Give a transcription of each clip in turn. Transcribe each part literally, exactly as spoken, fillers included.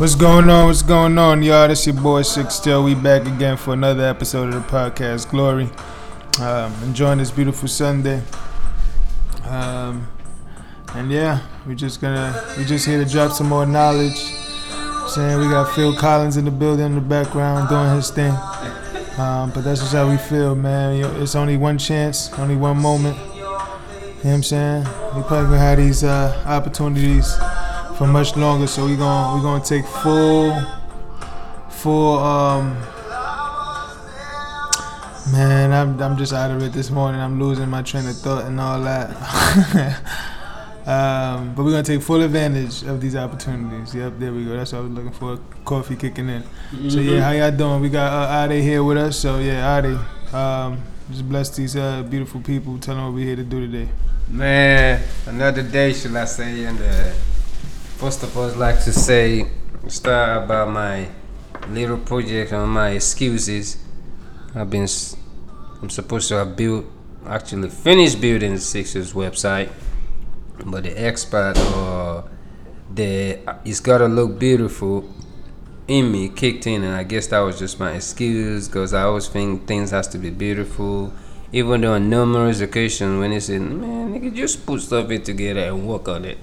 What's going on? What's going on, y'all? This your boy six T L. We back again for another episode of the podcast Glory. Um, enjoying this beautiful Sunday. Um, and yeah, we just gonna we just here to drop some more knowledge. I'm saying we got Phil Collins in the building in the background doing his thing. Um, but that's just how we feel, man. You know, it's only one chance, only one moment. You know what I'm saying? We probably gonna have these uh, opportunities for much longer, so we're gonna we're gonna take full full um man I'm I'm just out of it this morning. I'm losing my train of thought and all that. um but we're gonna take full advantage of these opportunities. Yep, there we go. That's what I was looking for. Coffee kicking in. Mm-hmm. So yeah, how y'all doing? We got uh, Ori here with us. So yeah, Ori, um just bless these uh, beautiful people. Tell them what we're here to do today. Man, another day, should I say, and uh first of all, I'd like to say, start about my little project and my excuses. I've been, I'm supposed to have built, actually finished building Sixers website, but the expert or uh, the, it's gotta look beautiful in me kicked in, and I guess that was just my excuse, because I always think things has to be beautiful. Even though on numerous occasions when they said, man, nigga, just put stuff in together and work on it.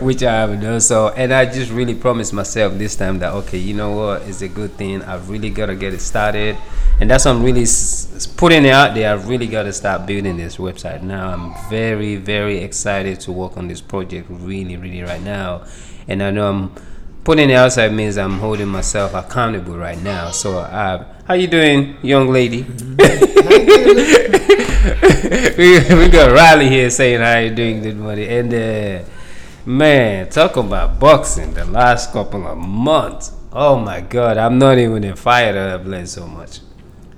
Which I haven't done. So, and I just really promised myself this time that, okay, you know what, it's a good thing. I've really got to get it started, and that's what I'm really s- putting it out there. I've really got to start building this website now. I'm very, very excited to work on this project really, really right now, and I know I'm putting it outside means I'm holding myself accountable right now. So, uh, how you doing, young lady? we, we got Riley here saying how you doing good morning. And uh, man, talk about boxing the last couple of months. Oh my God, I'm not even a fighter. I've learned so much.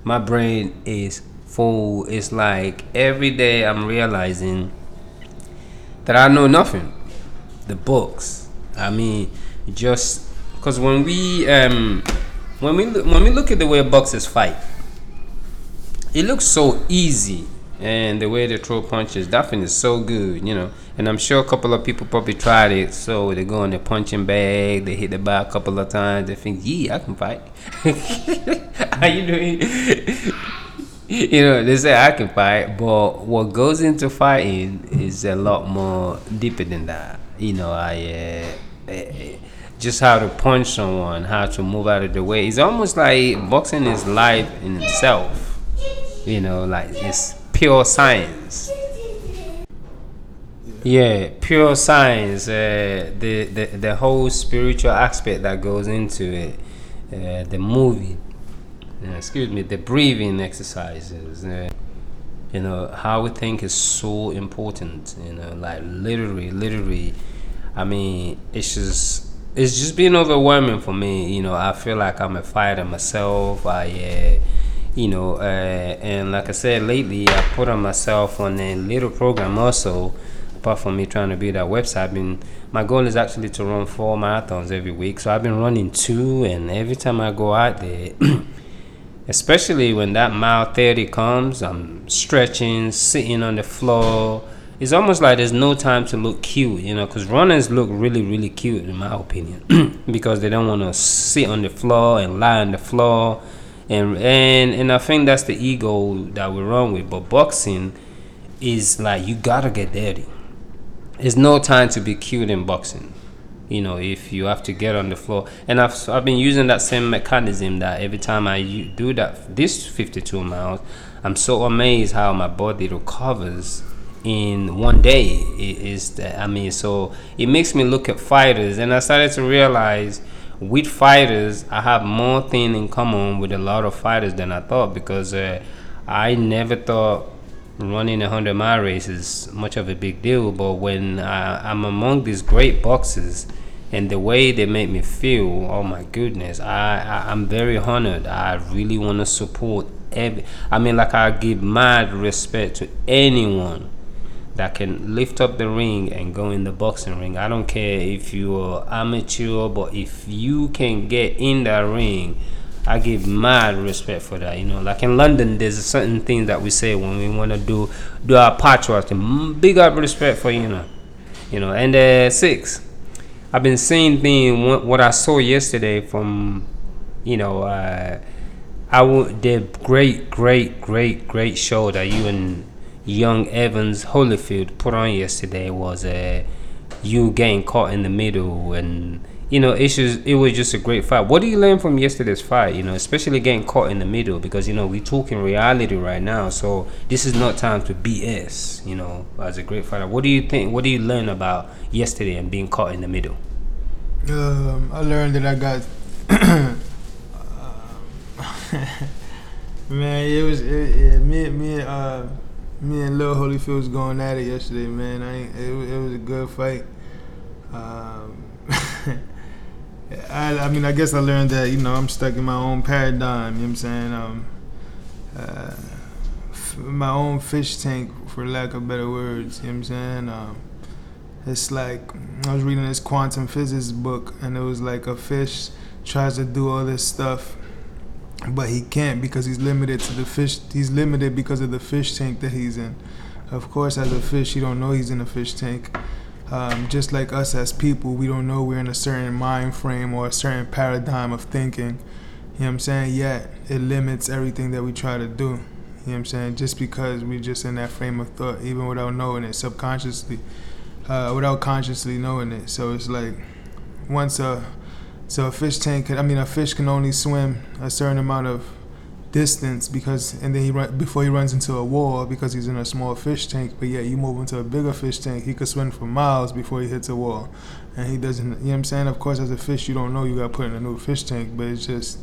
My brain is full. It's like every day I'm realizing that I know nothing. The books. I mean, just because when we um when we when we look at the way boxers fight, it looks so easy. And the way they throw punches, that thing is so good, you know. And I'm sure a couple of people probably tried it. So they go in the punching bag, they hit the bar a couple of times. They think, yeah, I can fight. How you doing? You know, they say I can fight. But what goes into fighting is a lot more deeper than that. You know, I uh, uh, just how to punch someone, how to move out of the way. It's almost like boxing is life in itself. You know, like it's pure science. Yeah, pure science. Uh, the, the the whole spiritual aspect that goes into it, uh, the moving, uh, excuse me, the breathing exercises. Uh, you know, how we think is so important. You know, like literally, literally. I mean, it's just it's just been overwhelming for me. You know, I feel like I'm a fighter myself. I. Uh, You know, uh, and like I said, lately I put on myself on a little program also, apart from me trying to build a website. I've been, my goal is actually to run four marathons every week. So I've been running two, and every time I go out there, especially when that mile thirty comes, I'm stretching, sitting on the floor. It's almost like there's no time to look cute, you know, because runners look really, really cute in my opinion, because they don't want to sit on the floor and lie on the floor. And, and and I think that's the ego that we're wrong with. But boxing is like, you gotta get dirty. There's no time to be cute in boxing. You know, if you have to get on the floor. And I've I've been using that same mechanism that every time I do that, this fifty-two miles, I'm so amazed how my body recovers in one day. It is, I mean, so it makes me look at fighters, and I started to realize, with fighters, I have more thing in common with a lot of fighters than I thought, because uh, I never thought running a hundred-mile race is much of a big deal. But when I, I'm among these great boxers and the way they make me feel, oh my goodness, I, I, I'm very honored. I really want to support every. I mean, like, I give mad respect to anyone that can lift up the ring and go in the boxing ring. I don't care if you're amateur, but if you can get in that ring, I give mad respect for that. You know, like in London, there's a certain thing that we say when we want to do do our patchwork. Big up respect for, you know, you know. And uh, six, I've been seeing things. What I saw yesterday from, you know, uh, I would the great, great, great, great show that you and young Evans Holyfield put on yesterday was uh, you getting caught in the middle, and you know, it's just, it was just a great fight. What do you learn from yesterday's fight? You know, especially getting caught in the middle, because you know we're talking reality right now. So this is not time to B S. You know, as a great fighter, what do you think? What do you learn about yesterday and being caught in the middle? Um, I learned that I got. Man, it was it, it, me, me, uh, me and Lil Holyfield was going at it yesterday. Man, I ain't, it, was, it was a good fight. Um, I, I mean, I guess I learned that, you know, I'm stuck in my own paradigm, you know what I'm saying? Um, uh, f- my own fish tank, for lack of better words, you know what I'm saying? Um, it's like, I was reading this quantum physics book, and it was like a fish tries to do all this stuff, but he can't because he's limited to the fish, he's limited because of the fish tank that he's in. Of course, as a fish, you don't know he's in a fish tank. Um, just like us as people, we don't know we're in a certain mind frame or a certain paradigm of thinking, you know what I'm saying? Yet, it limits everything that we try to do, you know what I'm saying? Just because we're just in that frame of thought, even without knowing it, subconsciously, uh, without consciously knowing it. So it's like, once a, so a fish tank, can, I mean, a fish can only swim a certain amount of distance because, and then he run, before he runs into a wall because he's in a small fish tank. But yeah, you move into a bigger fish tank, he could swim for miles before he hits a wall, and he doesn't. You know what I'm saying? Of course, as a fish, you don't know you got put in a new fish tank, but it's just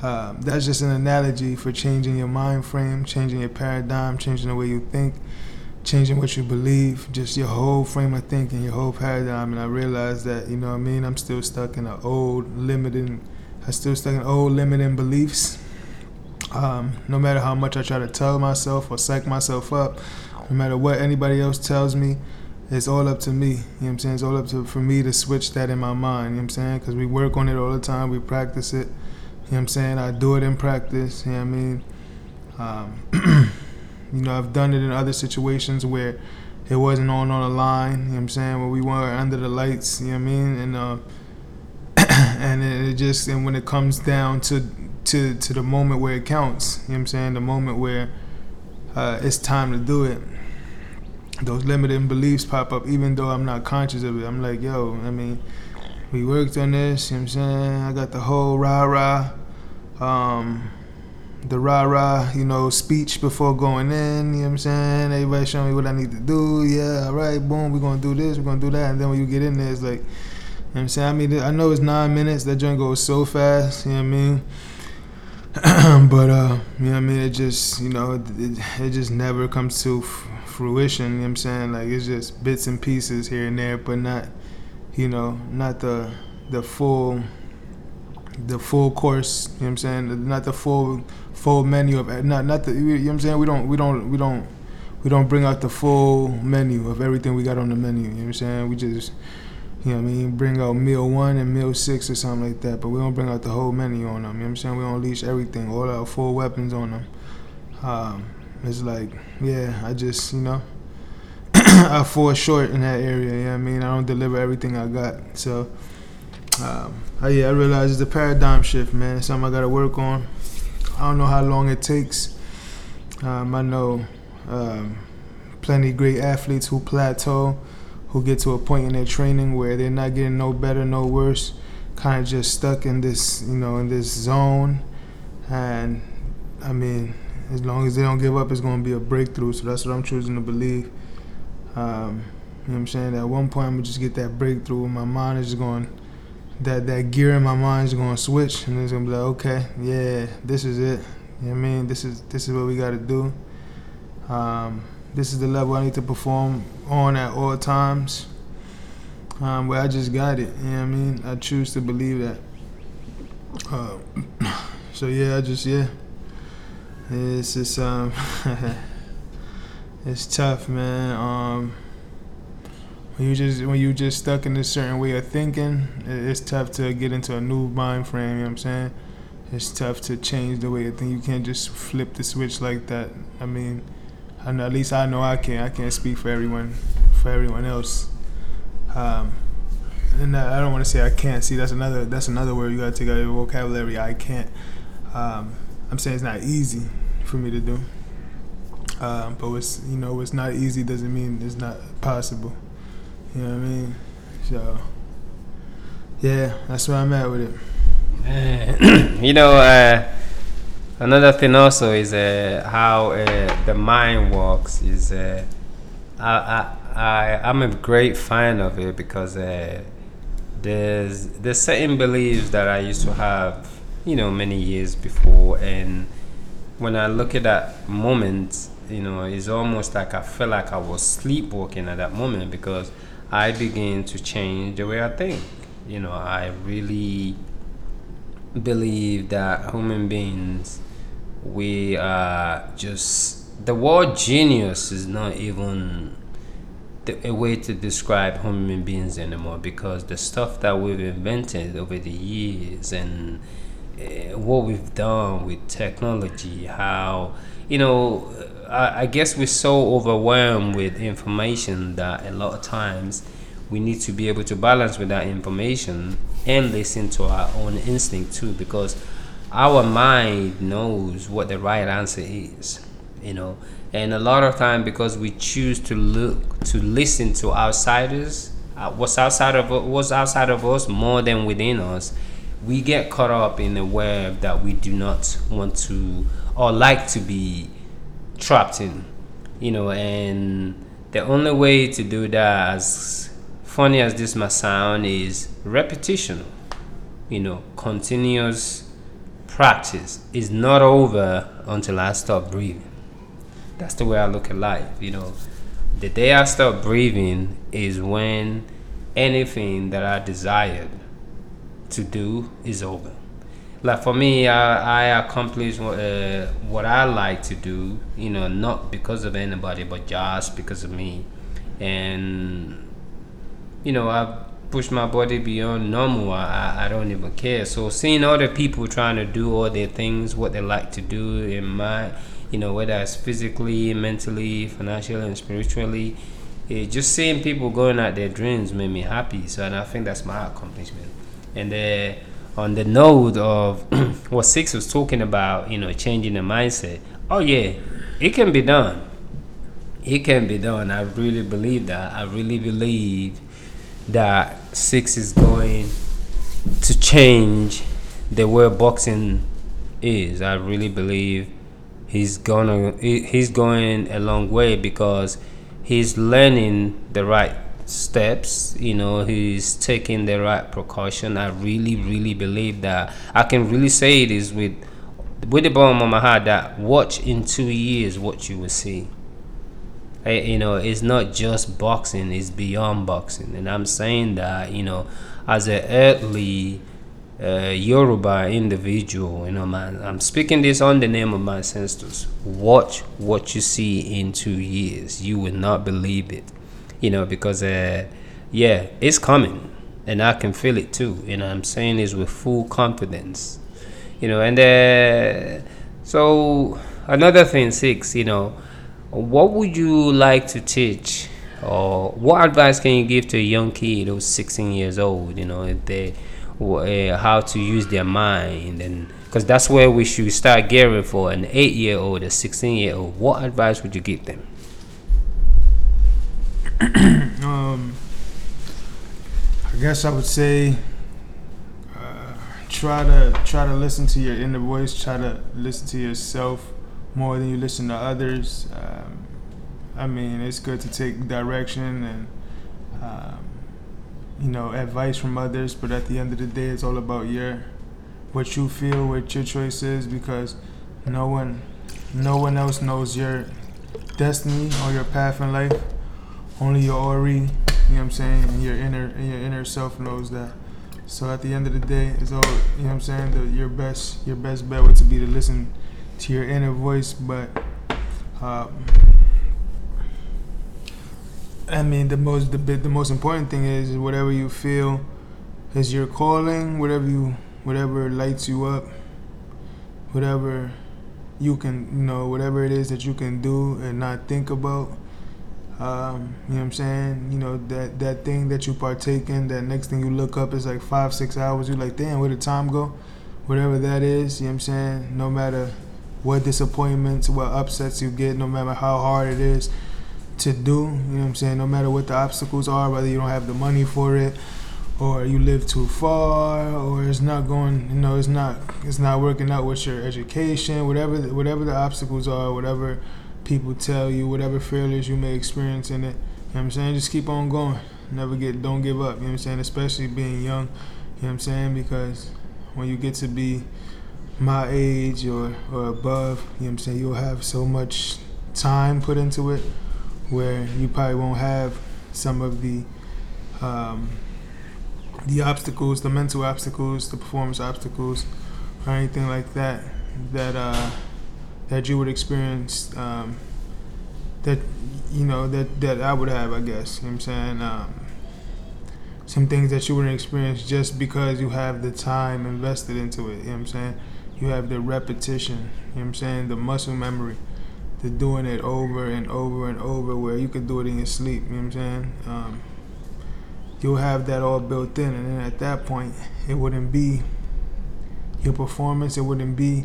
uh, that's just an analogy for changing your mind frame, changing your paradigm, changing the way you think, changing what you believe, just your whole frame of thinking, your whole paradigm. And I realized that, you know what I mean? I'm still stuck in an old limiting. I still stuck in old limiting beliefs. Um, no matter how much I try to tell myself or psych myself up, no matter what anybody else tells me, it's all up to me, you know what I'm saying? It's all up to for me to switch that in my mind, you know what I'm saying? Because we work on it all the time, we practice it, you know what I'm saying? I do it in practice, you know what I mean? Um, you know, I've done it in other situations where it wasn't on on the line, you know what I'm saying? Where we were under the lights, you know what I mean? And, uh, and it just, and when it comes down to To, to the moment where it counts, you know what I'm saying? The moment where uh, it's time to do it. Those limiting beliefs pop up, even though I'm not conscious of it. I'm like, yo, I mean, we worked on this, you know what I'm saying? I got the whole rah-rah, um, the rah-rah, you know, speech before going in, you know what I'm saying? Everybody showing me what I need to do. Yeah, all right, boom, we're going to do this, we're going to do that. And then when you get in there, it's like, you know what I'm saying? I mean, I know it's nine minutes. That joint goes so fast, you know what I mean? But, uh, you know what I mean, it just, you know, it, it just never comes to f- fruition, you know what I'm saying? Like, it's just bits and pieces here and there, but not, you know, not the the full, the full course, you know what I'm saying? Not the full full menu of, not, not the, you know what I'm saying? We don't, we don't, we don't, we don't bring out the full menu of everything we got on the menu, you know what I'm saying? We just, you know what I mean? Bring out meal one and meal six or something like that, but we don't bring out the whole menu on them. You know what I'm saying? We don't unleash everything, all our full weapons on them. Um, it's like, yeah, I just, you know, I fall short in that area. You know what I mean? I don't deliver everything I got. So, um, I, yeah, I realize it's a paradigm shift, man. It's something I got to work on. I don't know how long it takes. Um, I know um, plenty of great athletes who plateau, who get to a point in their training where they're not getting no better, no worse, kind of just stuck in this, you know, in this zone. And I mean, as long as they don't give up, it's going to be a breakthrough. So that's what I'm choosing to believe. Um, you know what I'm saying? At one point, I'm going to just get that breakthrough, and my mind is just going, that, that gear in my mind is going to switch, and it's going to be like, okay, yeah, this is it. You know what I mean? This is, this is what we got to do. Um, This is the level I need to perform on at all times. Um, where I just got it, you know what I mean? I choose to believe that. Uh, so yeah, I just, yeah. It's just, um, it's tough, man. Um, when you just, when you just stuck in a certain way of thinking, it's tough to get into a new mind frame, you know what I'm saying? It's tough to change the way you think. You can't just flip the switch like that. I mean, I know, at least I know I can't. I can't speak for everyone, for everyone else. Um, and I don't want to say I can't. See, that's another that's another word you got to take out of your vocabulary. I can't. Um, I'm saying it's not easy for me to do. Um, but what's, you know, what's not easy doesn't mean it's not possible. You know what I mean? So, yeah, that's where I'm at with it. Uh, you know, uh, another thing also is uh, how uh, the mind works. Is uh, I, I I I'm a great fan of it because uh, there's there's certain beliefs that I used to have, you know, many years before, and when I look at that moment, you know, it's almost like I feel like I was sleepwalking at that moment because I began to change the way I think. You know, I really believe that human beings, we are just, the word genius is not even the, a way to describe human beings anymore, because the stuff that we've invented over the years and uh, what we've done with technology, how, you know, I, I guess we're so overwhelmed with information that a lot of times we need to be able to balance with that information and listen to our own instinct too, because our mind knows what the right answer is, you know. And a lot of time, because we choose to look to listen to outsiders, uh, what's outside of what's outside of us more than within us, we get caught up in a web that we do not want to or like to be trapped in, you know. And the only way to do that, as funny as this might sound, is repetition, you know, continuous practice. It's not over until I stop breathing. That's the way I look at life, you know. The day I stop breathing is when anything that I desired to do is over. Like for me, I, I accomplish what, uh, what I like to do, you know, not because of anybody, but just because of me. And you know, I push my body beyond normal. I, I don't even care. So seeing other people trying to do all their things, what they like to do in my, you know, whether it's physically, mentally, financially, and spiritually, it, just seeing people going at their dreams made me happy. So, and I think that's my accomplishment. And uh, on the note of what Six was talking about, you know, changing the mindset. Oh yeah, it can be done. It can be done. I really believe that. I really believe that Six is going to change the way boxing is. I really believe he's gonna he's going a long way because he's learning the right steps, you know, he's taking the right precaution. I really, really believe that. I can really say it is with with the bottom of my heart that watch in two years what you will see. You know, it's not just boxing, it's beyond boxing. And I'm saying that, you know, as an earthly uh, Yoruba individual, you know, man, I'm speaking this on the name of my ancestors. Watch what you see in two years. You will not believe it, you know, because, uh, yeah, it's coming. And I can feel it too. You know, I'm saying this with full confidence, you know. And uh, so another thing, Six, you know, what would you like to teach, or what advice can you give to a young kid who's sixteen years old, you know, if they, uh, how to use their mind? And because that's where we should start gearing for an eight-year-old, a sixteen-year-old. What advice would you give them? um, I guess I would say uh, try to try to listen to your inner voice, try to listen to yourself more than you listen to others. Um, I mean, it's good to take direction and, um, you know, advice from others, but at the end of the day, it's all about your, what you feel, what your choice is, because no one, no one else knows your destiny or your path in life. Only your Ori, you know what I'm saying, and your inner, and your inner self knows that. So at the end of the day, it's all, you know what I'm saying, the, your best, your best bet would to be to listen to your inner voice, but uh, I mean the most the the most important thing is whatever you feel is your calling, whatever you whatever lights you up, whatever you can, you know, whatever it is that you can do and not think about, Um, you know what I'm saying? You know, that, that thing that you partake in, that next thing you look up is like five, six hours. You're like, damn, where did time go? Whatever that is, you know what I'm saying? No matter what disappointments, what upsets you get, no matter how hard it is to do, you know what I'm saying? No matter what the obstacles are, whether you don't have the money for it, or you live too far, or it's not going, you know, it's not, it's not working out with your education, whatever, whatever the obstacles are, whatever people tell you, whatever failures you may experience in it, you know what I'm saying? Just keep on going. Never get, don't give up, you know what I'm saying? Especially being young, you know what I'm saying? Because when you get to be my age or, or above, you know what I'm saying? You'll have so much time put into it where you probably won't have some of the, um, the obstacles, the mental obstacles, the performance obstacles, or anything like that, that uh, that you would experience, um, that, you know, that, that I would have, I guess, you know what I'm saying? Um, some things that you wouldn't experience just because you have the time invested into it, you know what I'm saying? You have the repetition, you know what I'm saying? The muscle memory, the doing it over and over and over where you could do it in your sleep, you know what I'm saying? Um, you'll have that all built in, and then at that point, it wouldn't be your performance, it wouldn't be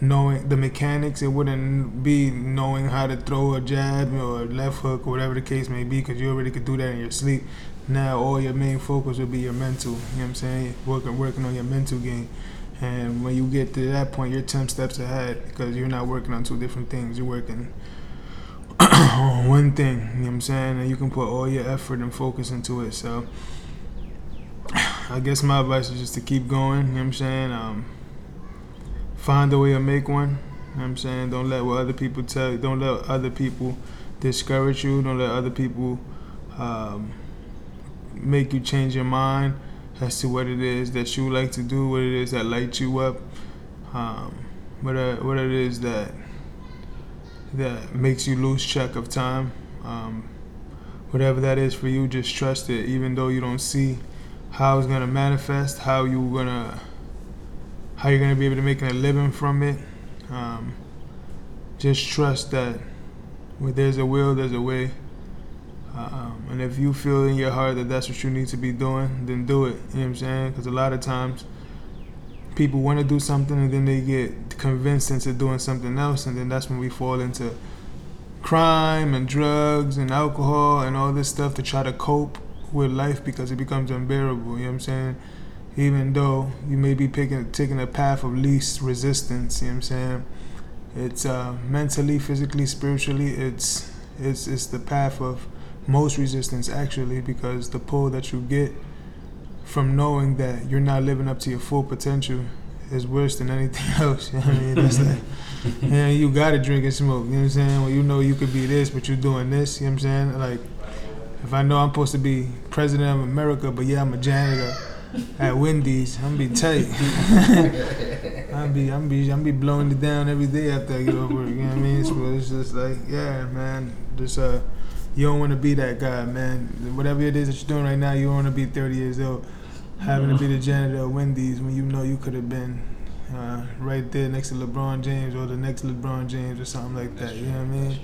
knowing the mechanics, it wouldn't be knowing how to throw a jab or a left hook or whatever the case may be, because you already could do that in your sleep. Now all your main focus will be your mental, you know what I'm saying? Working, working on your mental game. And when you get to that point, you're ten steps ahead, because you're not working on two different things, you're working on one thing, you know what I'm saying? And you can put all your effort and focus into it. So I guess my advice is just to keep going, you know what I'm saying? Um, find a way to make one, you know what I'm saying? Don't let what other people tell you, don't let other people discourage you, don't let other people um, make you change your mind as to what it is that you like to do, what it is that lights you up, um, what, uh, what it is that that makes you lose track of time. Um, whatever that is for you, just trust it, even though you don't see how it's gonna manifest, how you gonna, how you're gonna be able to make a living from it. Um, just trust that where there's a will, there's a way. Um, and if you feel in your heart that that's what you need to be doing, then do it, you know what I'm saying? Because a lot of times people want to do something and then they get convinced into doing something else, and then that's when we fall into crime and drugs and alcohol and all this stuff to try to cope with life, because it becomes unbearable, you know what I'm saying? Even though you may be picking, taking a path of least resistance, you know what I'm saying? It's uh, mentally, physically, spiritually, it's, it's, it's the path of most resistance, actually, because the pull that you get from knowing that you're not living up to your full potential is worse than anything else. You know what I mean? That's like, you know, you gotta drink and smoke, you know what I'm saying? Well, you know you could be this, but you're doing this, you know what I'm saying? Like, if I know I'm supposed to be president of America, but yeah, I'm a janitor at Wendy's, I'm gonna be tight. I'm be, I'm be, I'm be blowing it down every day after I get off work, you know what I mean? So it's just like, yeah, man, just, uh, you don't want to be that guy, man. Whatever it is that you're doing right now, you don't want to be thirty years old, having to be the janitor at Wendy's when you know you could have been uh, right there next to LeBron James or the next LeBron James or something like that. That's you true. Know what I mean?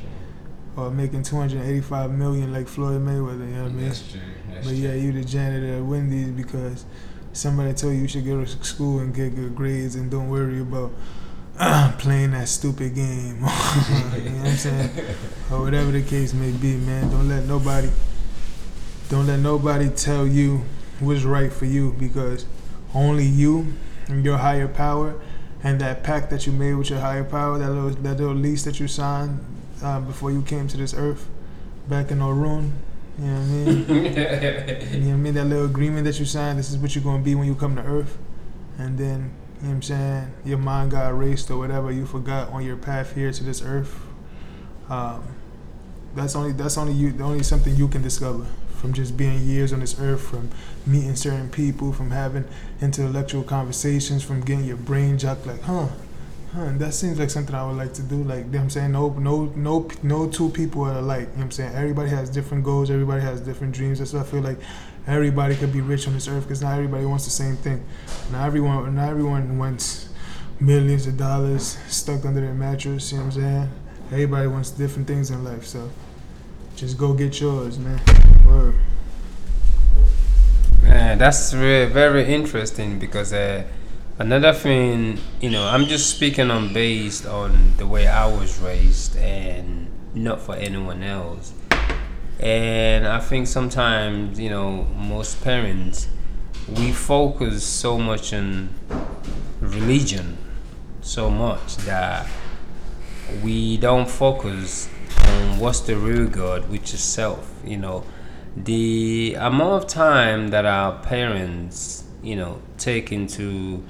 Or making two hundred eighty-five million dollars like Floyd Mayweather, you know what I mean? That's true. That's but yeah, you the janitor at Wendy's because somebody told you you should go to school and get good grades and don't worry about Uh, playing that stupid game, you know what I'm saying, or whatever the case may be, man. Don't let nobody, don't let nobody tell you what's right for you, because only you and your higher power and that pact that you made with your higher power, that little, that little lease that you signed uh, before you came to this earth, back in Orun, you know what I mean? You know what I mean? That little agreement that you signed. This is what you're gonna be when you come to earth, and then, you know what I'm saying, your mind got erased or whatever you forgot on your path here to this earth. Um, that's only that's only you only something you can discover from just being years on this earth, from meeting certain people, from having intellectual conversations, from getting your brain jacked like, huh, huh, that seems like something I would like to do. Like, you know what I'm saying, no, no, no, no two people are alike. You know what I'm saying, everybody has different goals, everybody has different dreams. That's why I feel like everybody could be rich on this earth, because not everybody wants the same thing. Not everyone, not everyone wants millions of dollars stuck under their mattress, you know what I'm saying? Everybody wants different things in life, so just go get yours, man. Word. Man, that's really, very interesting because uh, another thing, you know, I'm just speaking on based on the way I was raised and not for anyone else. And I think sometimes, you know, most parents, we focus so much on religion, so much that we don't focus on what's the real God, which is self, you know. The amount of time that our parents, you know, take into,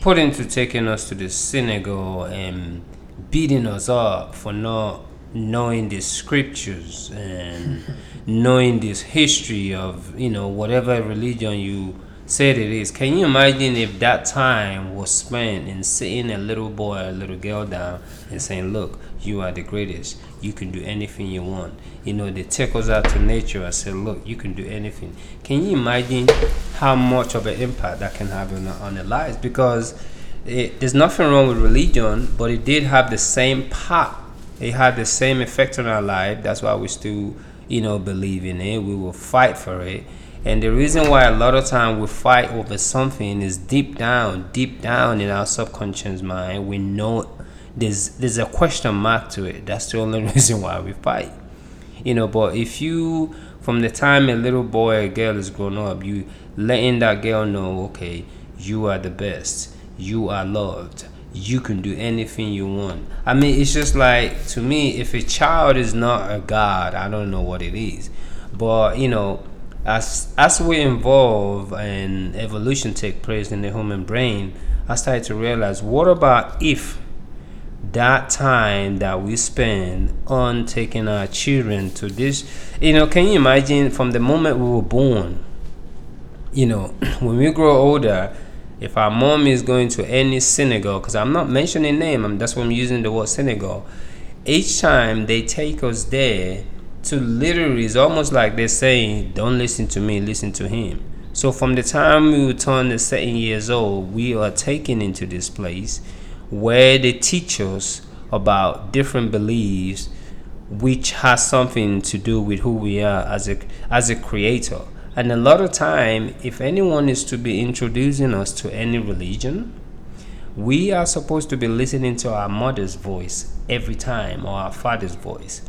put into taking us to the synagogue and beating us up for not knowing the scriptures and knowing this history of, you know, whatever religion you said it is. Can you imagine if that time was spent in sitting a little boy or a little girl down and saying, look, you are the greatest. You can do anything you want. You know, they take us out to nature and say, look, you can do anything. Can you imagine how much of an impact that can have on, on their lives? Because it, there's nothing wrong with religion, but it did have the same part. It had the same effect on our life. That's why we still, you know, believe in it. We will fight for it. And the reason why a lot of time we fight over something is deep down, deep down in our subconscious mind, we know there's there's a question mark to it. That's the only reason why we fight. You know, but if you, from the time a little boy or girl is grown up, you letting that girl know, okay, you are the best. You are loved. You can do anything you want. I mean, it's just like, to me, if a child is not a god, I don't know what it is. But, you know, as as we evolve and evolution take place in the human brain, I started to realize, what about if that time that we spend on taking our children to this, you know, can you imagine from the moment we were born, you know, when we grow older, if our mom is going to any synagogue, because I'm not mentioning name, I'm, that's why I'm using the word synagogue. Each time they take us there, to literally, it's almost like they're saying, don't listen to me, listen to him. So from the time we turn to seven years old, we are taken into this place where they teach us about different beliefs, which has something to do with who we are as a as a creator. And a lot of time, if anyone is to be introducing us to any religion, we are supposed to be listening to our mother's voice every time, or our father's voice.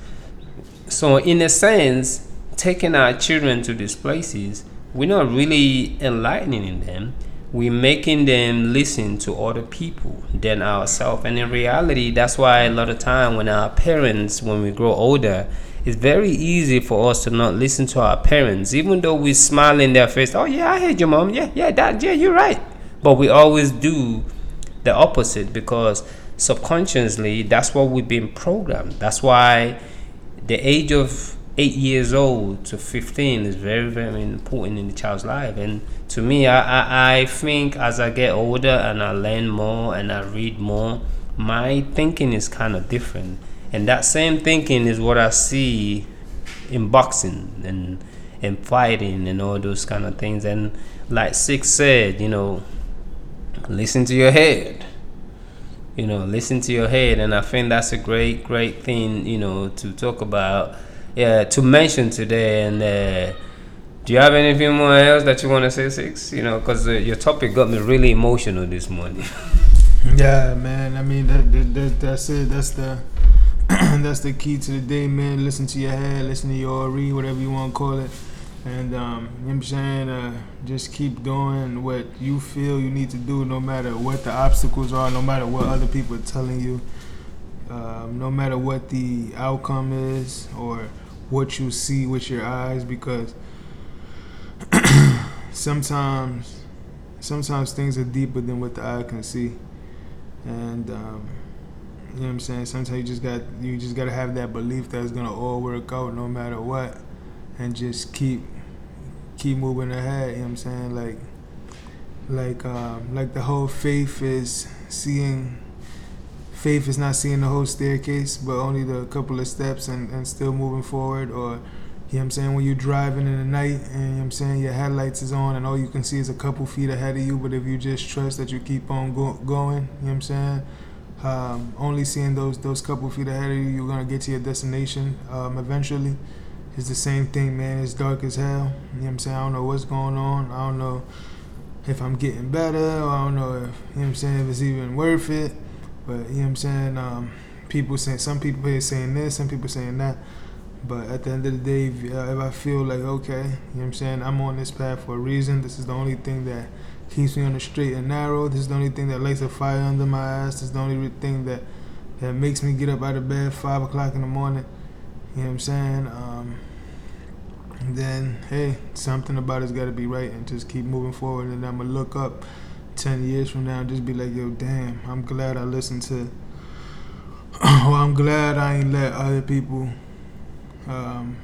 So in a sense, taking our children to these places, we're not really enlightening them. We're making them listen to other people than ourselves. And in reality, that's why a lot of time when our parents, when we grow older, it's very easy for us to not listen to our parents, even though we smile in their face. Oh, yeah, I heard your mom. Yeah, yeah, dad. Yeah, you're right. But we always do the opposite because subconsciously, that's what we've been programmed. That's why the age of eight years old to fifteen is very, very important in the child's life. And to me, I, I, I think as I get older and I learn more and I read more, my thinking is kind of different. And that same thinking is what I see in boxing and and fighting and all those kind of things. And like Six said, you know, listen to your head. You know, listen to your head. And I think that's a great, great thing, you know, to talk about, yeah, to mention today. And uh, do you have anything more else that you want to say, Six? You know, because uh, your topic got me really emotional this morning. Yeah, man. I mean, that, that, that that's it. That's the... That's the key to the day, man. Listen to your head, listen to your Ori, whatever you want to call it. And, um, you know what I'm saying, uh, just keep doing what you feel you need to do, no matter what the obstacles are, no matter what other people are telling you, um, no matter what the outcome is or what you see with your eyes, because sometimes, sometimes things are deeper than what the eye can see. And, um, you know what I'm saying? Sometimes you just got you just gotta have that belief that it's gonna all work out no matter what, and just keep keep moving ahead. You know what I'm saying? Like like um, like the whole faith is seeing faith is not seeing the whole staircase, but only the couple of steps, and, and still moving forward. Or you know what I'm saying? When you're driving in the night, and you know what I'm saying your headlights is on, and all you can see is a couple feet ahead of you. But if you just trust that you keep on go- going, you know what I'm saying? Um, only seeing those those couple feet ahead of you, you're gonna get to your destination um, eventually. it's the same thing, man. It's dark as hell. You know what I'm saying? I don't know what's going on. I don't know if I'm getting better. Or I don't know if, you know what I'm saying, if it's even worth it. But, you know what I'm saying, um, people saying, some people here saying this, some people saying that. But at the end of the day, if, uh, if I feel like, okay, you know what I'm saying, I'm on this path for a reason. This is the only thing that keeps me on the straight and narrow. This is the only thing that lights a fire under my ass. This is the only thing that, that makes me get up out of bed five o'clock in the morning. You know what I'm saying? Um, then, hey, something about it's got to be right and just keep moving forward. And I'm going to look up ten years from now and just be like, yo, damn, I'm glad I listened to or I'm glad I ain't let other people... Um,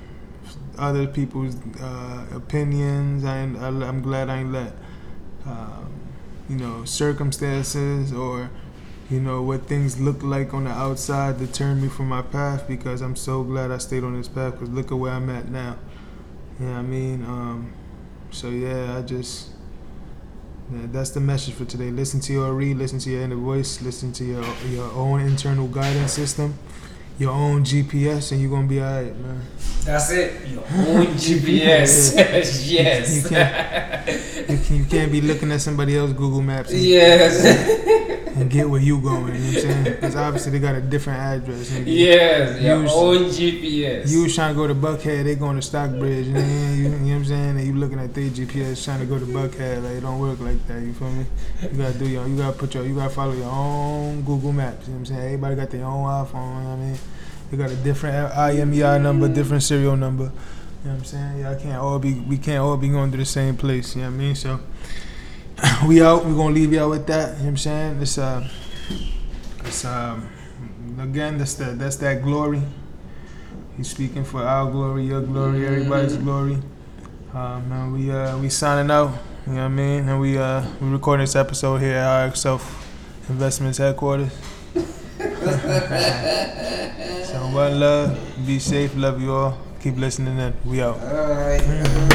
other people's uh, opinions. I, I, I'm glad I ain't let, um, you know, circumstances or, you know, what things look like on the outside deter me from my path, because I'm so glad I stayed on this path, because look at where I'm at now. You know what I mean? Um, so, yeah, I just, yeah, that's the message for today. Listen to your read, listen to your inner voice, listen to your, your own internal guidance system. Your own G P S, and you're going to be all right, man. That's it. Your own G P S. Yes. yes. You, you, can't, you, can, you can't be looking at somebody else's Google Maps. And, yes. And get where you going, you know what I'm saying? Because obviously they got a different address. Nigga. Yes, your you own was, G P S. You was trying to go to Buckhead, they going to Stockbridge. You know, you, you know what I'm saying? And you looking at their G P S trying to go to Buckhead. Like, it don't work like that, you feel me? You got to do your, you got to put your, you got to follow your own Google Maps. You know what I'm saying? Everybody got their own iPhone, you know what I mean? They got a different I M E I number, different serial number. You know what I'm saying? Y'all can't all be, we can't all be going to the same place. You know what I mean? So we out. We're gonna leave y'all with that. You know what I'm saying? It's uh, it's um, again, that's that, that's that glory. He's speaking for our glory, your glory, everybody's glory. Um, and we uh, we signing out. You know what I mean? And we uh, we recording this episode here at our Self Investments headquarters. So, one love, be safe, love you all. Keep listening in. We out. All right.